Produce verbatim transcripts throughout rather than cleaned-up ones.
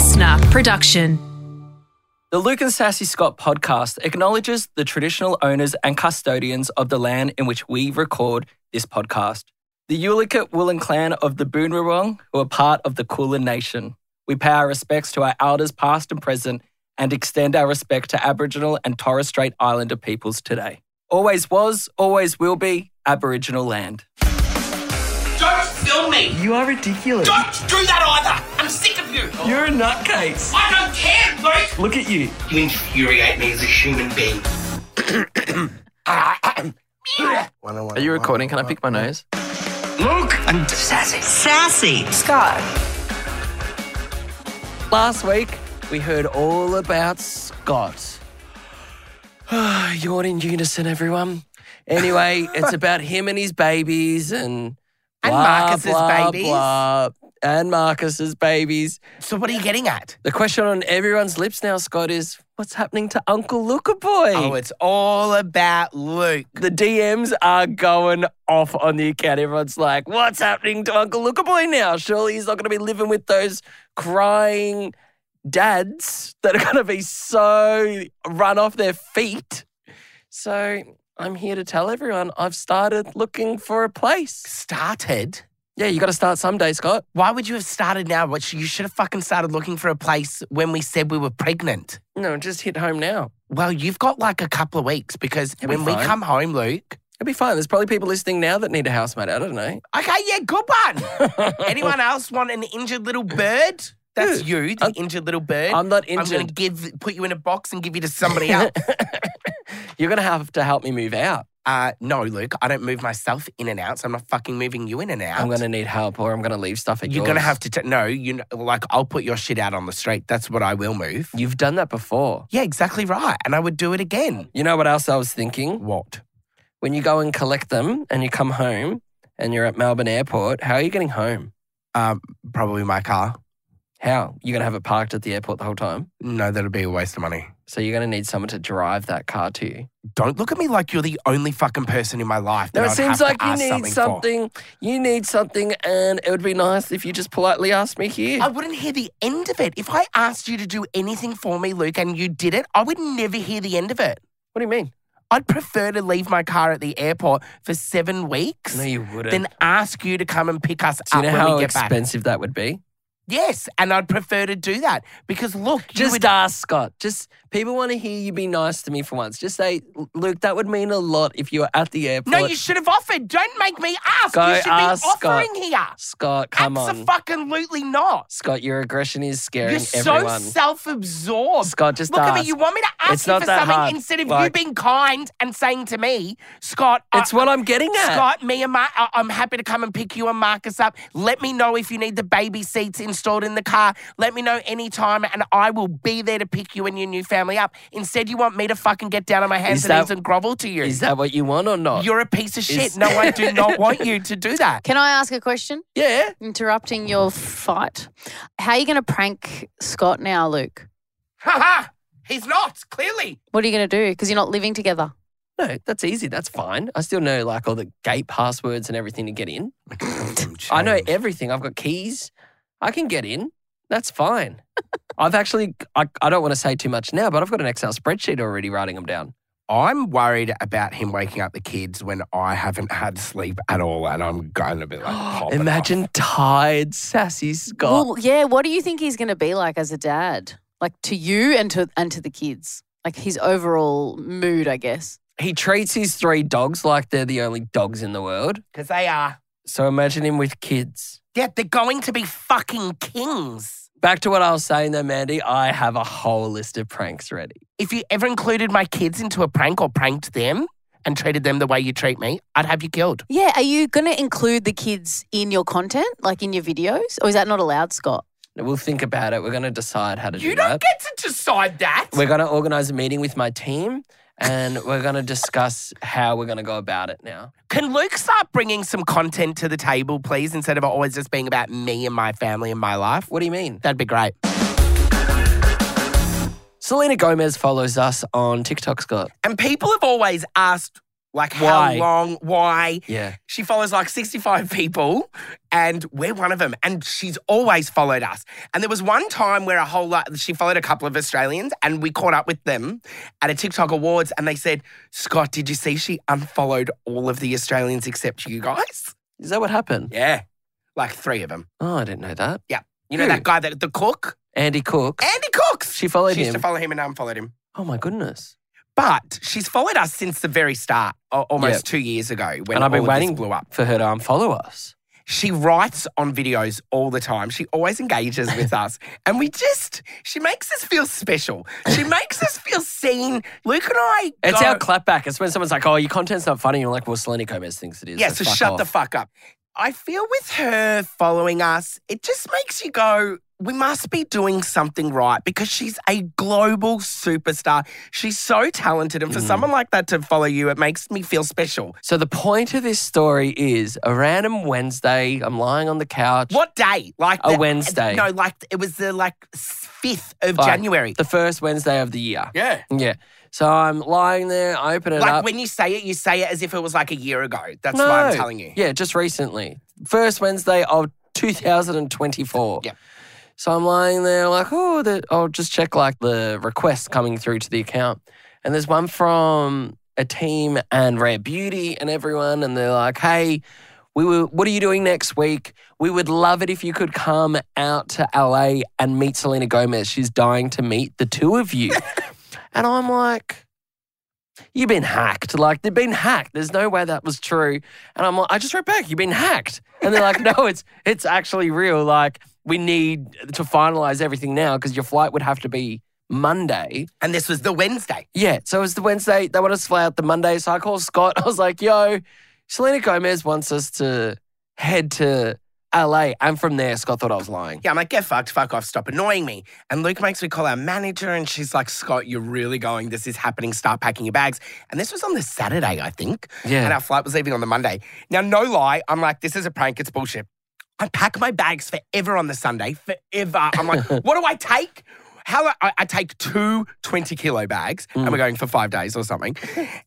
listener production. The Luke and Sassy Scott podcast acknowledges the traditional owners and custodians of the land in which we record this podcast, the Yulikit Wollan clan of the Boon Wurrung, who are part of the Kulin Nation. We pay our respects to our elders past and present and extend our respect to Aboriginal and Torres Strait Islander peoples today. Always was, always will be Aboriginal land. Don't film me! You are ridiculous. Don't do that either! I'm sick of you! You're a nutcase. I don't care, Luke! Look at you. You infuriate me as a human being. Are you recording? Can I pick my nose? Luke and Sassy. Sassy. Scott. Last week, we heard all about Scott. Yawn in unison, everyone. Anyway, it's about him and his babies and... And blah, Marcus's blah, babies. Blah, and Marcus's babies. So what are you getting at? The question on everyone's lips now, Scott, is what's happening to Uncle Luca-boy? Oh, it's all about Luke. The D Ms are going off on the account. Everyone's like, what's happening to Uncle Luca-boy now? Surely he's not going to be living with those crying dads that are going to be so run off their feet. So... I'm here to tell everyone I've started looking for a place. Started? Yeah, you got to start someday, Scott. Why would you have started now? What, you should have fucking started looking for a place when we said we were pregnant. No, just hit home now. Well, you've got like a couple of weeks because It'll when be we come home, Luke... It'll be fine. There's probably people listening now that need a housemate. I don't know. Okay, yeah, good one. Anyone else want an injured little bird? That's you, the I'm, injured little bird. I'm not injured. I'm going to give, put you in a box and give you to somebody else. You're going to have to help me move out. Uh, no, Luke, I don't move myself in and out, so I'm not fucking moving you in and out. I'm going to need help or I'm going to leave stuff at You're yours. You're going to have to... T- no, you know, like, I'll put your shit out on the street. That's what I will move. You've done that before. Yeah, exactly right. And I would do it again. You know what else I was thinking? What? When you go and collect them and you come home and you're at Melbourne Airport, how are you getting home? Um, probably my car. How? You're going to have it parked at the airport the whole time? No, that'll be a waste of money. So you're going to need someone to drive that car to you. Don't look at me like you're the only fucking person in my life that no, it I'd seems like you need something. something you need something and it would be nice if you just politely asked me here. I wouldn't hear the end of it. If I asked you to do anything for me, Luke, and you did it, I would never hear the end of it. What do you mean? I'd prefer to leave my car at the airport for seven weeks no, you wouldn't. than ask you to come and pick us do up when we get back. Do you know how expensive that would be? Yes, and I'd prefer to do that because, look... Just you would... ask, Scott. Just people want to hear you be nice to me for once. Just say, Luke, that would mean a lot if you were at the airport. No, you should have offered. Don't make me ask. Go you should ask be offering Scott. here. Scott, come Absolutely on. Absolutely not. Scott, your aggression is scaring You're everyone. You're so self-absorbed. Scott, just look ask. Look at me. You want me to ask it's you for something hard. instead of like... you being kind and saying to me, Scott... It's I, what I'm getting at. Scott, me and Mar- I'm happy to come and pick you and Marcus up. Let me know if you need the baby seats in installed in the car. Let me know anytime and I will be there to pick you and your new family up. Instead, you want me to fucking get down on my hands that, and knees and grovel to you. Is that what you want or not? You're a piece of shit. Is... No, I do not want you to do that. Can I ask a question? Yeah. Interrupting your fight. How are you going to prank Scott now, Luke? Ha ha! He's not, clearly. What are you going to do? Because you're not living together. No, that's easy. That's fine. I still know like all the gate passwords and everything to get in. I know everything. I've got keys. I can get in. That's fine. I've actually, I, I don't want to say too much now, but I've got an Excel spreadsheet already writing them down. I'm worried about him waking up the kids when I haven't had sleep at all and I'm going to be like, imagine off. tired, sassy Scott. Well, yeah, what do you think he's going to be like as a dad? Like to you and to and to the kids? Like his overall mood, I guess. He treats his three dogs like they're the only dogs in the world. Because they are. So imagine him with kids. Yeah, they're going to be fucking kings. Back to what I was saying though, Mandy, I have a whole list of pranks ready. If you ever included my kids into a prank or pranked them and treated them the way you treat me, I'd have you killed. Yeah, are you going to include the kids in your content, like in your videos? Or is that not allowed, Scott? We'll think about it. We're going to decide how to you do that. You don't get to decide that. We're going to organise a meeting with my team. And we're going to discuss how we're going to go about it now. Can Luke start bringing some content to the table, please, instead of always just being about me and my family and my life? What do you mean? That'd be great. Selena Gomez follows us on TikTok, Scott. And people have always asked, Like why? How long, why? Yeah. She follows like sixty-five people and we're one of them. And she's always followed us. And there was one time where a whole lot, she followed a couple of Australians and we caught up with them at a TikTok awards and they said, Scott, did you see she unfollowed all of the Australians except you guys? Is that what happened? Yeah. Like three of them. Oh, I didn't know that. Yeah. You Who? know that guy, that the cook? Andy Cook. Andy Cooks. She followed she him. She used to follow him and unfollowed him. Oh my goodness. But she's followed us since the very start, almost yep. two years ago. When and I've been waiting blew up. for her to unfollow us. She writes on videos all the time. She always engages with us. And we just, she makes us feel special. She makes us feel seen. Luke and I go. It's our clapback. It's when someone's like, oh, your content's not funny. And you're like, well, Selena Gomez thinks it is. Yeah, so, so shut off. the fuck up. I feel with her following us, it just makes you go, we must be doing something right because she's a global superstar. She's so talented. And for mm. someone like that to follow you, it makes me feel special. So the point of this story is a random Wednesday, I'm lying on the couch. What day? Like A the, Wednesday. No, like it was the like fifth of like, January. The first Wednesday of the year. Yeah. Yeah. So I'm lying there, I open it like up. Like when you say it, you say it as if it was like a year ago. That's no. why I'm telling you. Yeah, just recently. First Wednesday of two thousand twenty-four. Yeah. So I'm lying there like, oh, the, I'll just check like the requests coming through to the account. And there's one from a team and Rare Beauty and everyone. And they're like, hey, we were, what are you doing next week? We would love it if you could come out to L A and meet Selena Gomez. She's dying to meet the two of you. And I'm like, you've been hacked. Like, they've been hacked. There's no way that was true. And I'm like, I just wrote back, you've been hacked. And they're like, no, it's it's actually real. Like, we need to finalise everything now because your flight would have to be Monday. And this was the Wednesday. Yeah, so it was the Wednesday. They want us to fly out the Monday. So I called Scott. I was like, yo, Selena Gomez wants us to head to L A. And from there, Scott thought I was lying. Yeah, I'm like, get fucked, fuck off, stop annoying me. And Luke makes me call our manager and she's like, Scott, you're really going, this is happening, start packing your bags. And this was on the Saturday, I think. Yeah. And our flight was leaving on the Monday. Now, no lie, I'm like, this is a prank, it's bullshit. I pack my bags forever on the Sunday, forever. I'm like, what do I take? How I, I take two twenty-kilo bags mm. and we're going for five days or something.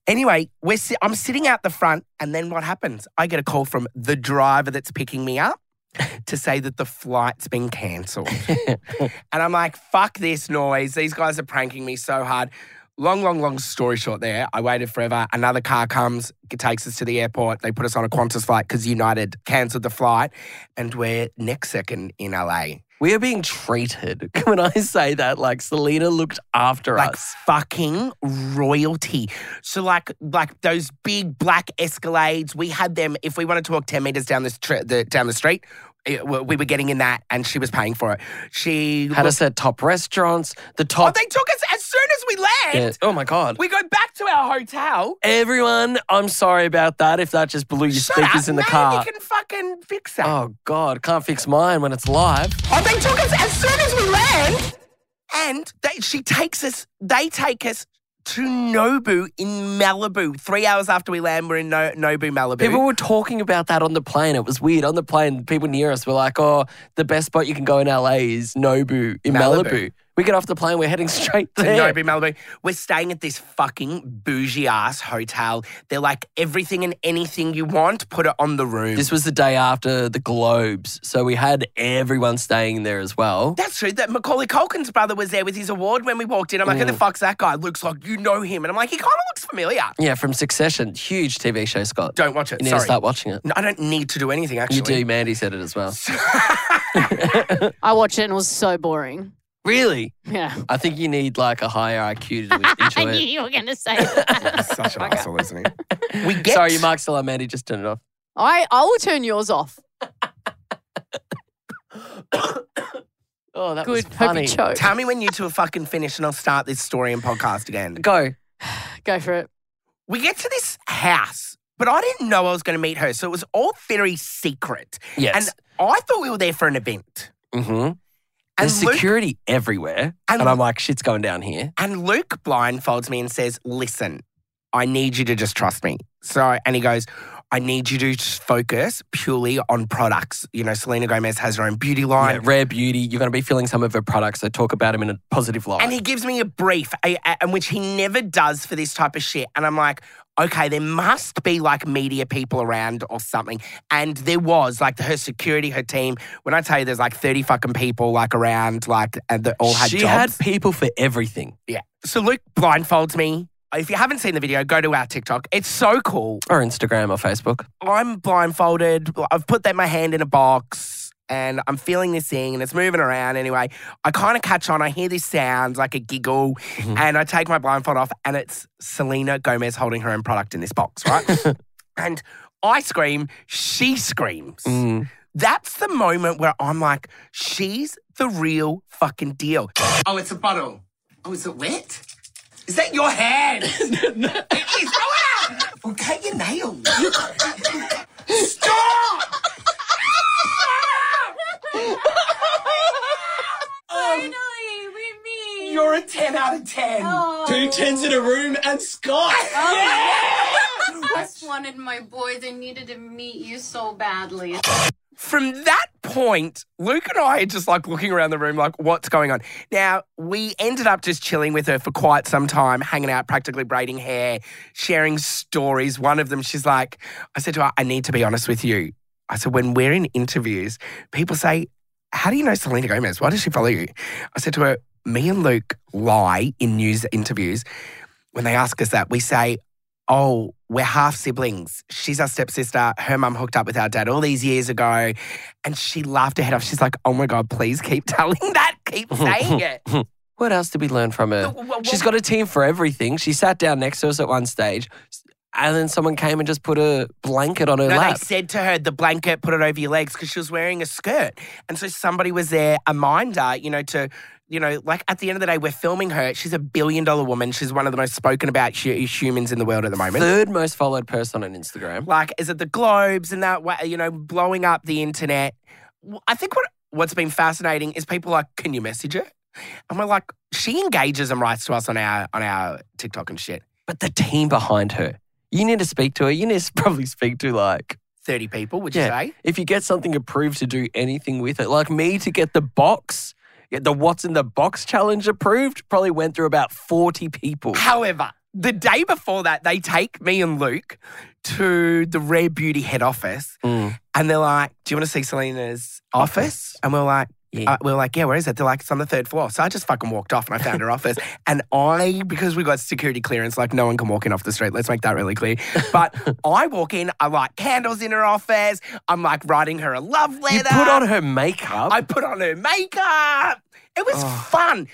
Anyway, we're I'm sitting out the front and then what happens? I get a call from the driver that's picking me up to say that the flight's been cancelled. And I'm like, fuck this noise. These guys are pranking me so hard. Long, long, long story short there. I waited forever. Another car comes, it takes us to the airport. They put us on a Qantas flight because United cancelled the flight. And we're next second in L A. We are being treated. When I say that, like Selena looked after like us. Like fucking royalty. So like like those big black Escalades, we had them, if we wanted to walk ten metres down this tr- the, down the street, we were getting in that and she was paying for it. She had looked, us at top restaurants, the top... Oh, they took us as soon as we land. Yeah. Oh, my God. We go back to our hotel. Everyone, I'm sorry about that if that just blew your Shut speakers up, in the man, car. You can fucking fix that. Oh, God. Can't fix mine when it's live. Oh, they took us as soon as we land. And they, she takes us... They take us... to Nobu in Malibu. Three hours after we land, we're in no- Nobu, Malibu. People were talking about that on the plane. It was weird. On the plane, people near us were like, oh, the best spot you can go in L A is Nobu in Malibu. Malibu. We get off the plane, we're heading straight there. Nobu, Malibu. We're staying at this fucking bougie-ass hotel. They're like, everything and anything you want, put it on the room. This was the day after the Globes, so we had everyone staying there as well. That's true. That Macaulay Culkin's brother was there with his award when we walked in. I'm like, mm. who the fuck's that guy? Looks like you know him. And I'm like, he kind of looks familiar. Yeah, from Succession. Huge T V show, Scott. Don't watch it, You need sorry. to start watching it. No, I don't need to do anything, actually. You do. Mandy said it as well. I watched it and it was so boring. Really? Yeah. I think you need like a higher I Q to enjoy it. I knew you were going to say that. Such an asshole, isn't he? We get... Sorry, your mic's still on, Mandy. Just turn it off. I, I will turn yours off. Oh, that Good. was funny. Tell me when you two are fucking finished and I'll start this story and podcast again. Go. Go for it. We get to this house, but I didn't know I was going to meet her, so it was all very secret. Yes. And I thought we were there for an event. Mm-hmm. And There's Luke, security everywhere. And, and I'm like, shit's going down here. And Luke blindfolds me and says, listen, I need you to just trust me. So, and he goes, I need you to just focus purely on products. You know, Selena Gomez has her own beauty line. Yeah, Rare Beauty. You're going to be feeling some of her products. So talk about them in a positive light. And he gives me a brief, a, a, which he never does for this type of shit. And I'm like, okay, there must be like media people around or something. And there was like her security, her team. When I tell you there's like thirty fucking people like around, like, and they all had she jobs. She had people for everything. Yeah. So Luke blindfolds me. If you haven't seen the video, go to our TikTok. It's so cool. Or Instagram or Facebook. I'm blindfolded. I've put that my hand in a box and I'm feeling this thing and it's moving around anyway. I kind of catch on. I hear this sound like a giggle mm-hmm. and I take my blindfold off and it's Selena Gomez holding her own product in this box, right? And I scream. She screams. Mm. That's the moment where I'm like, she's the real fucking deal. Oh, it's a bottle. Oh, is it wet? Is that your hand? No. It is. Ah! Well, cut your nail. Stop! Finally, we meet. You're a ten out of ten. Oh. Two tens in a room and Scott. Oh. Yeah! I just wanted my boys. I needed to meet you so badly. From that point, Luke and I are just like looking around the room like, what's going on? Now, we ended up just chilling with her for quite some time, hanging out, practically braiding hair, sharing stories. One of them, she's like, I said to her, I need to be honest with you. I said, when we're in interviews, people say, how do you know Selena Gomez? Why does she follow you? I said to her, me and Luke lie in news interviews. When they ask us that, we say, oh, we're half siblings. She's our stepsister. Her mum hooked up with our dad all these years ago. And she laughed her head off. She's like, oh my God, please keep telling that. Keep saying it. What else did we learn from her? What, what, She's got a team for everything. She sat down next to us at one stage. And then someone came and just put a blanket on her no, lap. They said to her, the blanket, put it over your legs because she was wearing a skirt. And so somebody was there, a minder, you know, to, you know, like at the end of the day, we're filming her. She's a billion dollar woman. She's one of the most spoken about humans in the world at the moment. Third most followed person on Instagram. Like, is it the Globes and that, you know, blowing up the internet? I think what, what's been fascinating is people are like, can you message her? And we're like, she engages and writes to us on our on our TikTok and shit. But the team behind her. You need to speak to her. You need to probably speak to like... thirty people, would you yeah. say? If you get something approved to do anything with it, like me to get the box, get the What's in the Box challenge approved, probably went through about forty people. However, the day before that, they take me and Luke to the Rare Beauty head office mm. and they're like, do you want to see Selena's office? office? And we're like... Yeah. Uh, we were like, yeah, where is it? They're like, it's on the third floor. So I just fucking walked off and I found her office. And I, because we got security clearance, like no one can walk in off the street. Let's make that really clear. But I walk in, I light candles in her office. I'm like writing her a love letter. You put on her makeup? I put on her makeup. It was oh. fun.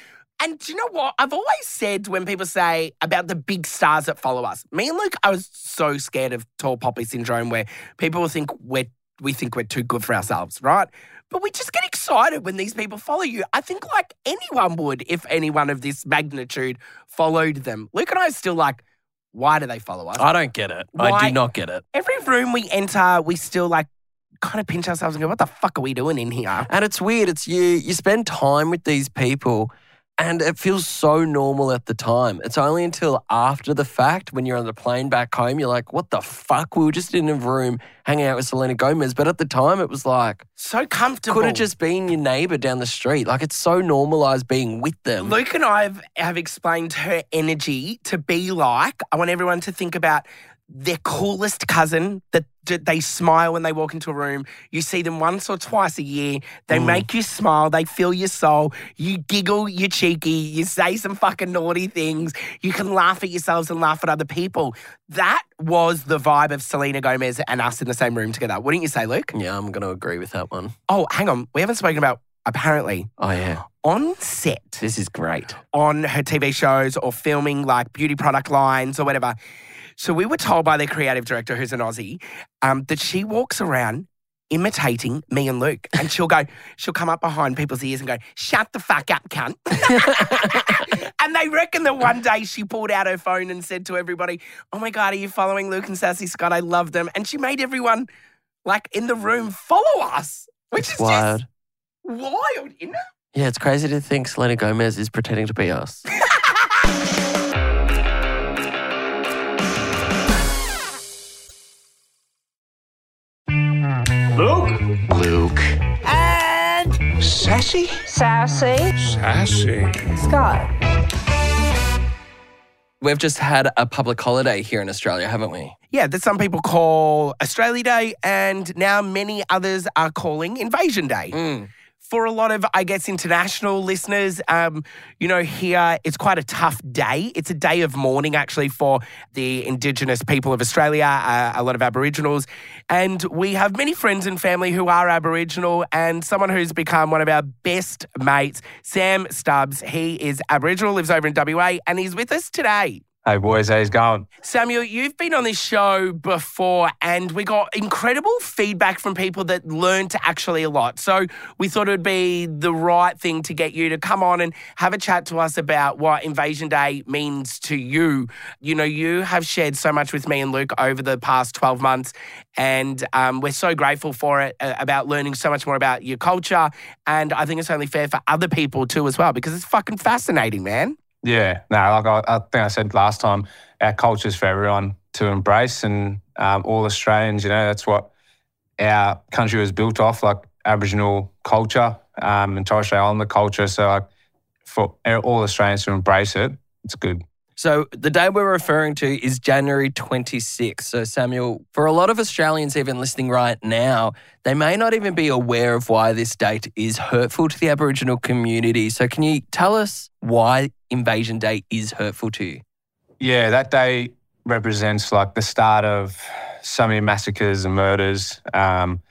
And do you know what? I've always said when people say about the big stars that follow us, me and Luke, I was so scared of tall poppy syndrome where people think we're, we think we're too good for ourselves, right? But we just get excited when these people follow you. I think like anyone would if anyone of this magnitude followed them. Luke and I are still like, why do they follow us? I don't get it. Why? I do not get it. Every room we enter, we still like kind of pinch ourselves and go, what the fuck are we doing in here? And it's weird. It's you. You spend time with these people and it feels so normal at the time. It's only until after the fact when you're on the plane back home, you're like, what the fuck? We were just in a room hanging out with Selena Gomez. But at the time, it was like... so comfortable. Could have just been your neighbour down the street. Like, it's so normalised being with them. Luke and I have, have explained her energy to be like... I want everyone to think about... their coolest cousin, that they smile when they walk into a room. You see them once or twice a year. They mm. make you smile. They fill your soul. You giggle, you're cheeky. You say some fucking naughty things. You can laugh at yourselves and laugh at other people. That was the vibe of Selena Gomez and us in the same room together. Wouldn't you say, Luke? Yeah, I'm going to agree with that one. Oh, hang on. We haven't spoken about, apparently. Oh, yeah. On set. This is great. On her T V shows or filming like beauty product lines or whatever. So we were told by their creative director, who's an Aussie, um, that she walks around imitating me and Luke. And she'll go, she'll come up behind people's ears and go, shut the fuck up, cunt. And they reckon that one day she pulled out her phone and said to everybody, oh my God, are you following Luke and Sassy Scott? I love them. And she made everyone like in the room follow us, which it's is wild. Just wild, isn't it? Yeah, it's crazy to think Selena Gomez is pretending to be us. Luke. And... Sassy? Sassy. Sassy. Scott. We've just had a public holiday here in Australia, haven't we? Yeah, that some people call Australia Day, and now many others are calling Invasion Day. Mm. For a lot of, I guess, international listeners, um, you know, here it's quite a tough day. It's a day of mourning, actually, for the Indigenous people of Australia, uh, a lot of Aboriginals. And we have many friends and family who are Aboriginal, and someone who's become one of our best mates, Sam Stubbs. He is Aboriginal, lives over in W A, and he's with us today. Hey, boys, how's it going? Samuel, you've been on this show before and we got incredible feedback from people that learned to actually a lot. So we thought it would be the right thing to get you to come on and have a chat to us about what Invasion Day means to you. You know, you have shared so much with me and Luke over the past twelve months and um, we're so grateful for it, uh, about learning so much more about your culture, and I think it's only fair for other people too as well, because it's fucking fascinating, man. Yeah, no, like I, I think I said last time, our culture's for everyone to embrace, and um, all Australians, you know, that's what our country was built off, like Aboriginal culture um, and Torres Strait Islander culture. So like for all Australians to embrace it, it's good. So the day we're referring to is January twenty-sixth. So Samuel, for a lot of Australians even listening right now, they may not even be aware of why this date is hurtful to the Aboriginal community. So can you tell us why Invasion Day is hurtful to you? Yeah, that day represents like the start of so many massacres and murders, um,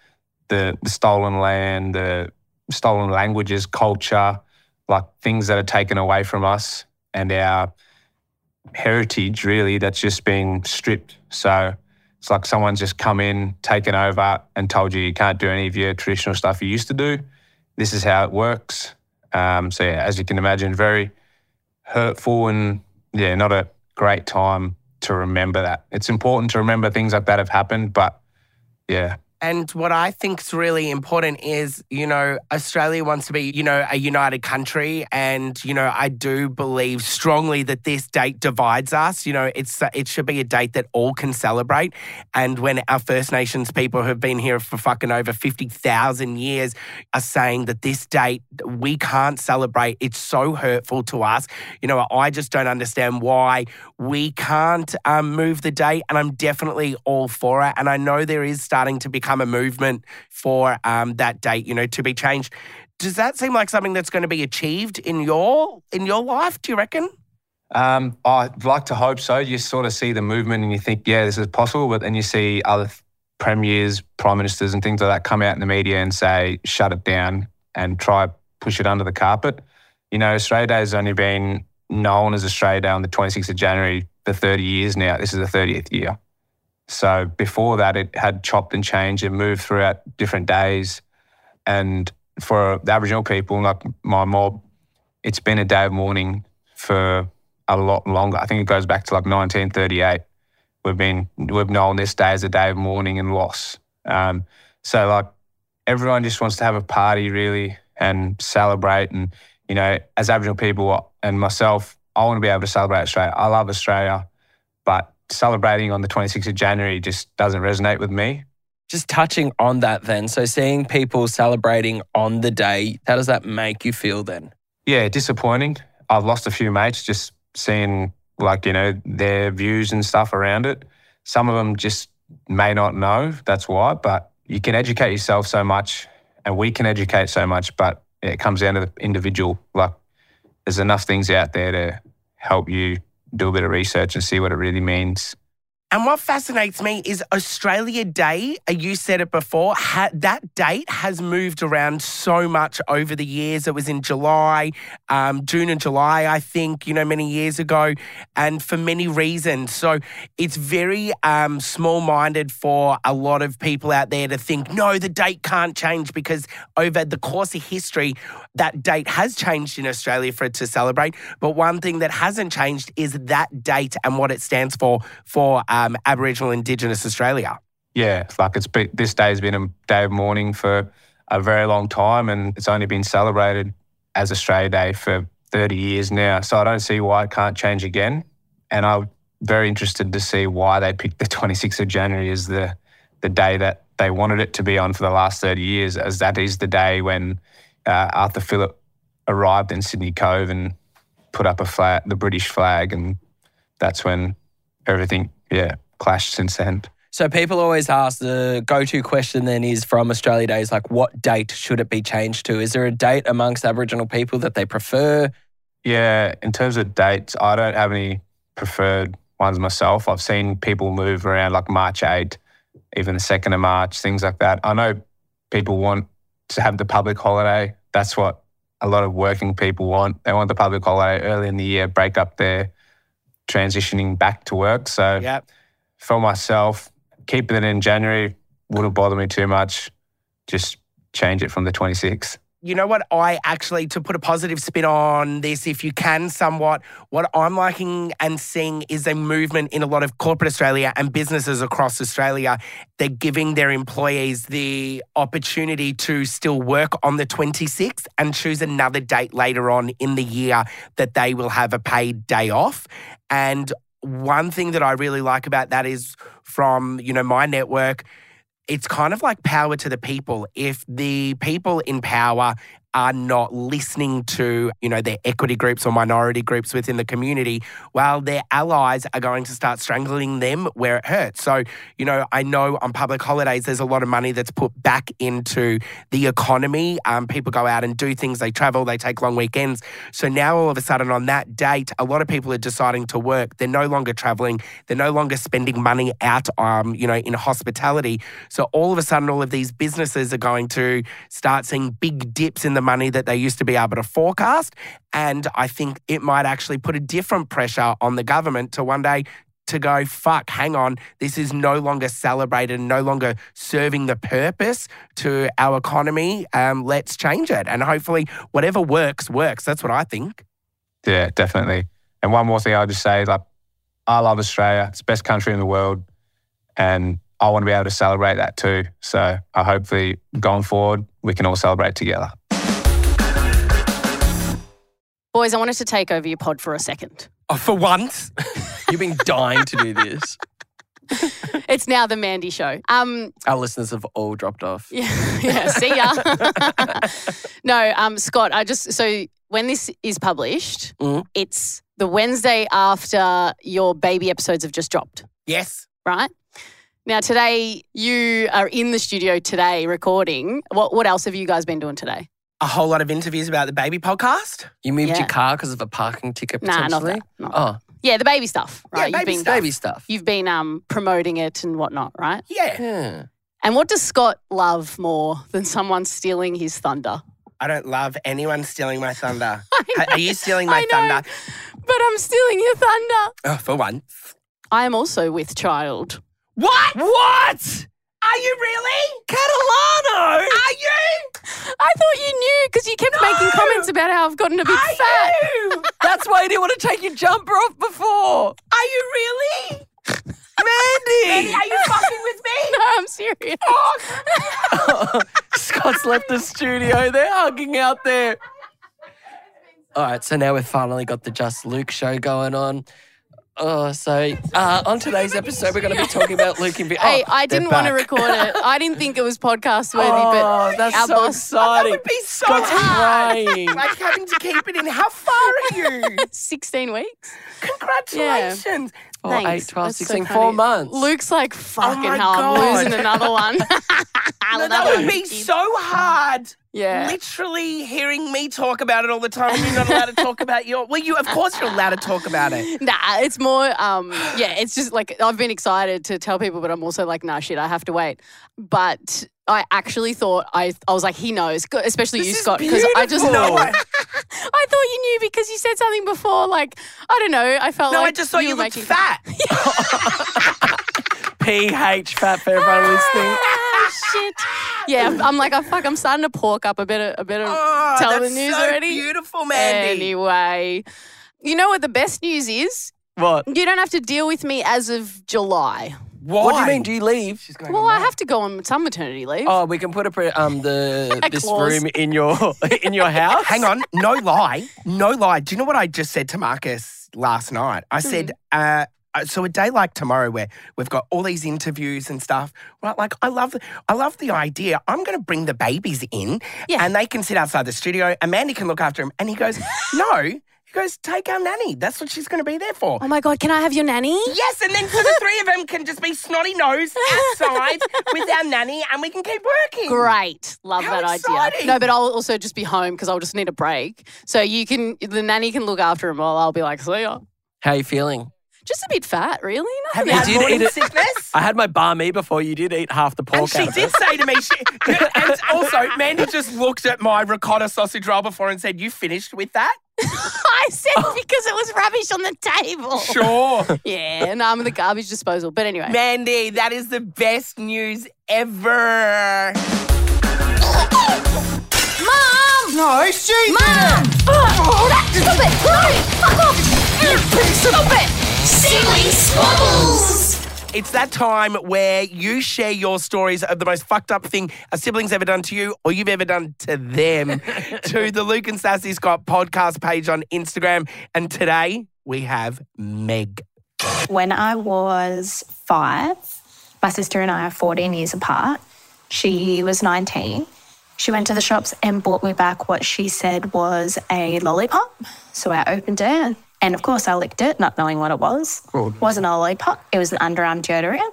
the, the stolen land, the stolen languages, culture, like things that are taken away from us and our heritage, really, that's just been stripped. So it's like someone's just come in, taken over and told you you can't do any of your traditional stuff you used to do. This is how it works. Um, so yeah, as you can imagine, very hurtful and yeah, not a great time to remember that. It's important to remember things like that have happened, but yeah. And what I think is really important is, you know, Australia wants to be, you know, a united country. And, you know, I do believe strongly that this date divides us. You know, it's it should be a date that all can celebrate. And when our First Nations people who have been here for fucking over fifty thousand years are saying that this date, we can't celebrate, it's so hurtful to us. You know, I just don't understand why we can't um, move the date. And I'm definitely all for it. And I know there is starting to become a movement for um, that date, you know, to be changed. Does that seem like something that's going to be achieved in your in your life, do you reckon? Um, I'd like to hope so. You sort of see the movement and you think, yeah, this is possible, but then you see other premiers, prime ministers and things like that come out in the media and say, shut it down and try push it under the carpet. You know, Australia Day has only been known as Australia Day on the twenty-sixth of January for thirty years now. This is the thirtieth year. So before that, it had chopped and changed and moved throughout different days. And for the Aboriginal people, like my mob, it's been a day of mourning for a lot longer. I think it goes back to like nineteen thirty-eight. We've been, we've known this day as a day of mourning and loss. Um, so like everyone just wants to have a party really and celebrate. And, you know, as Aboriginal people and myself, I want to be able to celebrate Australia. I love Australia, but celebrating on the twenty-sixth of January just doesn't resonate with me. Just touching on that then, so seeing people celebrating on the day, how does that make you feel then? Yeah, disappointing. I've lost a few mates just seeing like, you know, their views and stuff around it. Some of them just may not know, that's why, but you can educate yourself so much and we can educate so much, but it comes down to the individual. Like there's enough things out there to help you do a bit of research and see what it really means. And what fascinates me is Australia Day, you said it before, ha- that date has moved around so much over the years. It was in July, um, June and July, I think, you know, many years ago, and for many reasons. So it's very um, small-minded for a lot of people out there to think, no, the date can't change, because over the course of history, that date has changed in Australia for it to celebrate. But one thing that hasn't changed is that date and what it stands for for uh, Um, Aboriginal Indigenous Australia. Yeah, like it's been, this day has been a day of mourning for a very long time, and it's only been celebrated as Australia Day for thirty years now. So I don't see why it can't change again. And I'm very interested to see why they picked the twenty-sixth of January as the, the day that they wanted it to be on for the last thirty years, as that is the day when uh, Arthur Phillip arrived in Sydney Cove and put up a flag, the British flag, and that's when everything, yeah, clashed since then. So people always ask, the go-to question then is from Australia Day is like, what date should it be changed to? Is there a date amongst Aboriginal people that they prefer? Yeah, in terms of dates, I don't have any preferred ones myself. I've seen people move around like March eighth, even the second of March, things like that. I know people want to have the public holiday. That's what a lot of working people want. They want the public holiday early in the year, break up their transitioning back to work. So yep. for myself, keeping it in January wouldn't bother me too much. Just change it from the twenty-sixth. You know what I actually, to put a positive spin on this, if you can somewhat, what I'm liking and seeing is a movement in a lot of corporate Australia and businesses across Australia. They're giving their employees the opportunity to still work on the twenty-sixth and choose another date later on in the year that they will have a paid day off. And one thing that I really like about that is from, you know, my network, it's kind of like power to the people. If the people in power are not listening to, you know, their equity groups or minority groups within the community, well, their allies are going to start strangling them where it hurts. So, you know, I know on public holidays, there's a lot of money that's put back into the economy. Um, people go out and do things, they travel, they take long weekends. So now all of a sudden on that date, a lot of people are deciding to work. They're no longer traveling. They're no longer spending money out, um, you know, in hospitality. So all of a sudden, all of these businesses are going to start seeing big dips in the the money that they used to be able to forecast. And I think it might actually put a different pressure on the government to one day to go, fuck, hang on, this is no longer celebrated, no longer serving the purpose to our economy. Um, let's change it. And hopefully whatever works, works. That's what I think. Yeah, definitely. And one more thing I'll just say, like, I love Australia. It's the best country in the world. And I want to be able to celebrate that too. So I hopefully going forward, we can all celebrate together. Boys, I wanted to take over your pod for a second. Oh, for once? You've been dying to do this. It's now the Mandy Show. Um, Our listeners have all dropped off. Yeah, yeah see ya. No, um, Scott, I just, so when this is published, mm. it's the Wednesday after your baby episodes have just dropped. Yes. Right? Now, today, you are in the studio today recording. What, what else have you guys been doing today? A whole lot of interviews about the baby podcast. You moved yeah. your car because of a parking ticket potentially? Nah, not that. Not oh. That. Yeah, the baby stuff, right? Yeah, baby, you've been, stuff. baby stuff. You've been um, promoting it and whatnot, right? Yeah. yeah. And what does Scott love more than someone stealing his thunder? I don't love anyone stealing my thunder. Are you stealing my I know, thunder? But I'm stealing your thunder. Oh, for once. I am also with child. What? What? Are you really? Catalano! Are you? I thought you knew because you kept no. making comments about how I've gotten a bit Are fat. You? That's why you didn't want to take your jumper off before. Are you really? Mandy! Mandy, are you fucking with me? No, I'm serious. Oh. Oh, Scott's left the studio. They're hugging out there. All right, so now we've finally got the Just Luke show going on. Oh, so uh, on today's episode, we're going to be talking about Luke and... Oh, hey, I didn't want to record it. I didn't think it was podcast worthy, oh, but that's our so boss... exciting. Oh, that would be so Scott's crying. Like having to keep it in. How far are you? sixteen weeks. Congratulations. Yeah. Oh, thanks. eight, twelve, sixteen, so four months. Luke's like, fucking oh hell, God. I'm losing another one. no, another that would one. be so hard. Yeah. Literally hearing me talk about it all the time. You're not allowed to talk about your... Well, you, of course you're allowed to talk about it. Nah, it's more... Um, yeah, it's just like I've been excited to tell people, but I'm also like, nah, shit, I have to wait. But I actually thought... I I was like, he knows, especially this you, Scott, because I just... know. I thought you knew because you said something before, like, I don't know, I felt no, like... No, I just thought you, you looked fat. P H, fat for everyone listening. Ah, shit. Yeah, I'm, I'm like, oh, fuck, I'm starting to pork up a bit of, a bit of oh, tell the news so already. Beautiful, Mandy. Anyway, you know what the best news is? What? You don't have to deal with me as of July. Why? What do you mean? Do you leave? She's going well, I have to go on some maternity leave. Oh, we can put a pre- um the this clause. room in your in your house. Hang on, no lie, no lie. Do you know what I just said to Marcus last night? I mm-hmm. said, uh, so a day like tomorrow, where we've got all these interviews and stuff, right? Like I love, I love the idea. I'm going to bring the babies in, yeah. and they can sit outside the studio, and Mandy can look after them. And he goes, no. He goes, take our nanny. That's what she's going to be there for. Oh, my God. Can I have your nanny? Yes, and then so the three of them can just be snotty-nosed outside with our nanny and we can keep working. Great. Love How that exciting. idea. No, but I'll also just be home because I'll just need a break. So you can, the nanny can look after him while I'll be like, see ya. How are you feeling? Just a bit fat, really. Have you had morning sickness? I had my bar me before. You did eat half the pork. And she did say to me, she, and also, Mandy just looked at my ricotta sausage roll before and said, you finished with that? I said oh. because it was rubbish on the table. Sure. Yeah, and I'm in the garbage disposal. But anyway. Mandy, that is the best news ever. Mum! No, she Mom! did it! Oh, stop it! No! Fuck off! Stop it! Sibling Squabbles. It's that time where you share your stories of the most fucked up thing a sibling's ever done to you or you've ever done to them to the Luke and Sassy Scott podcast page on Instagram. And today we have Meg. When I was five, my sister and I are fourteen years apart. She was nineteen. She went to the shops and bought me back what she said was a lollipop. So I opened it. And, of course, I licked it, not knowing what it was. Good. It wasn't a lollipop. It was an underarm deodorant.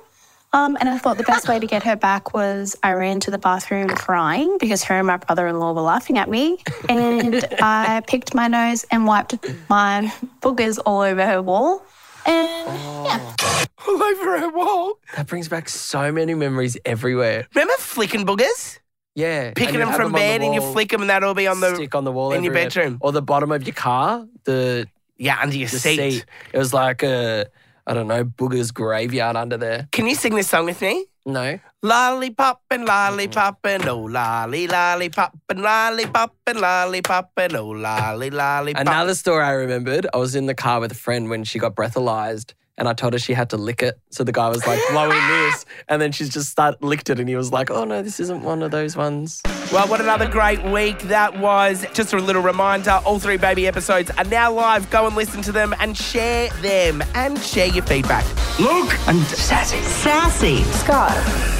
Um, and I thought the best way to get her back was I ran to the bathroom crying because her and my brother-in-law were laughing at me. And I picked my nose and wiped my boogers all over her wall. And, oh. yeah. All over her wall? That brings back so many memories everywhere. Remember flicking boogers? Yeah. Picking them from them bed the and you flick them and that'll be on the... Stick on the wall in everywhere. Your bedroom. Or the bottom of your car, the... Yeah, under your seat. seat. It was like a, I don't know, booger's graveyard under there. Can you sing this song with me? No. Lollipop and lollipop and oh lolly lollipop and lollipop and lollipop and oh lolly lollipop. Another story I remembered, I was in the car with a friend when she got breathalyzed and I told her she had to lick it. So the guy was like blowing this and then she's just start, licked it and he was like, oh, no, this isn't one of those ones. Well, what another great week that was. Just a little reminder, all three baby episodes are now live. Go and listen to them and share them and share your feedback. Luke and Sassy. Sassy. Scott.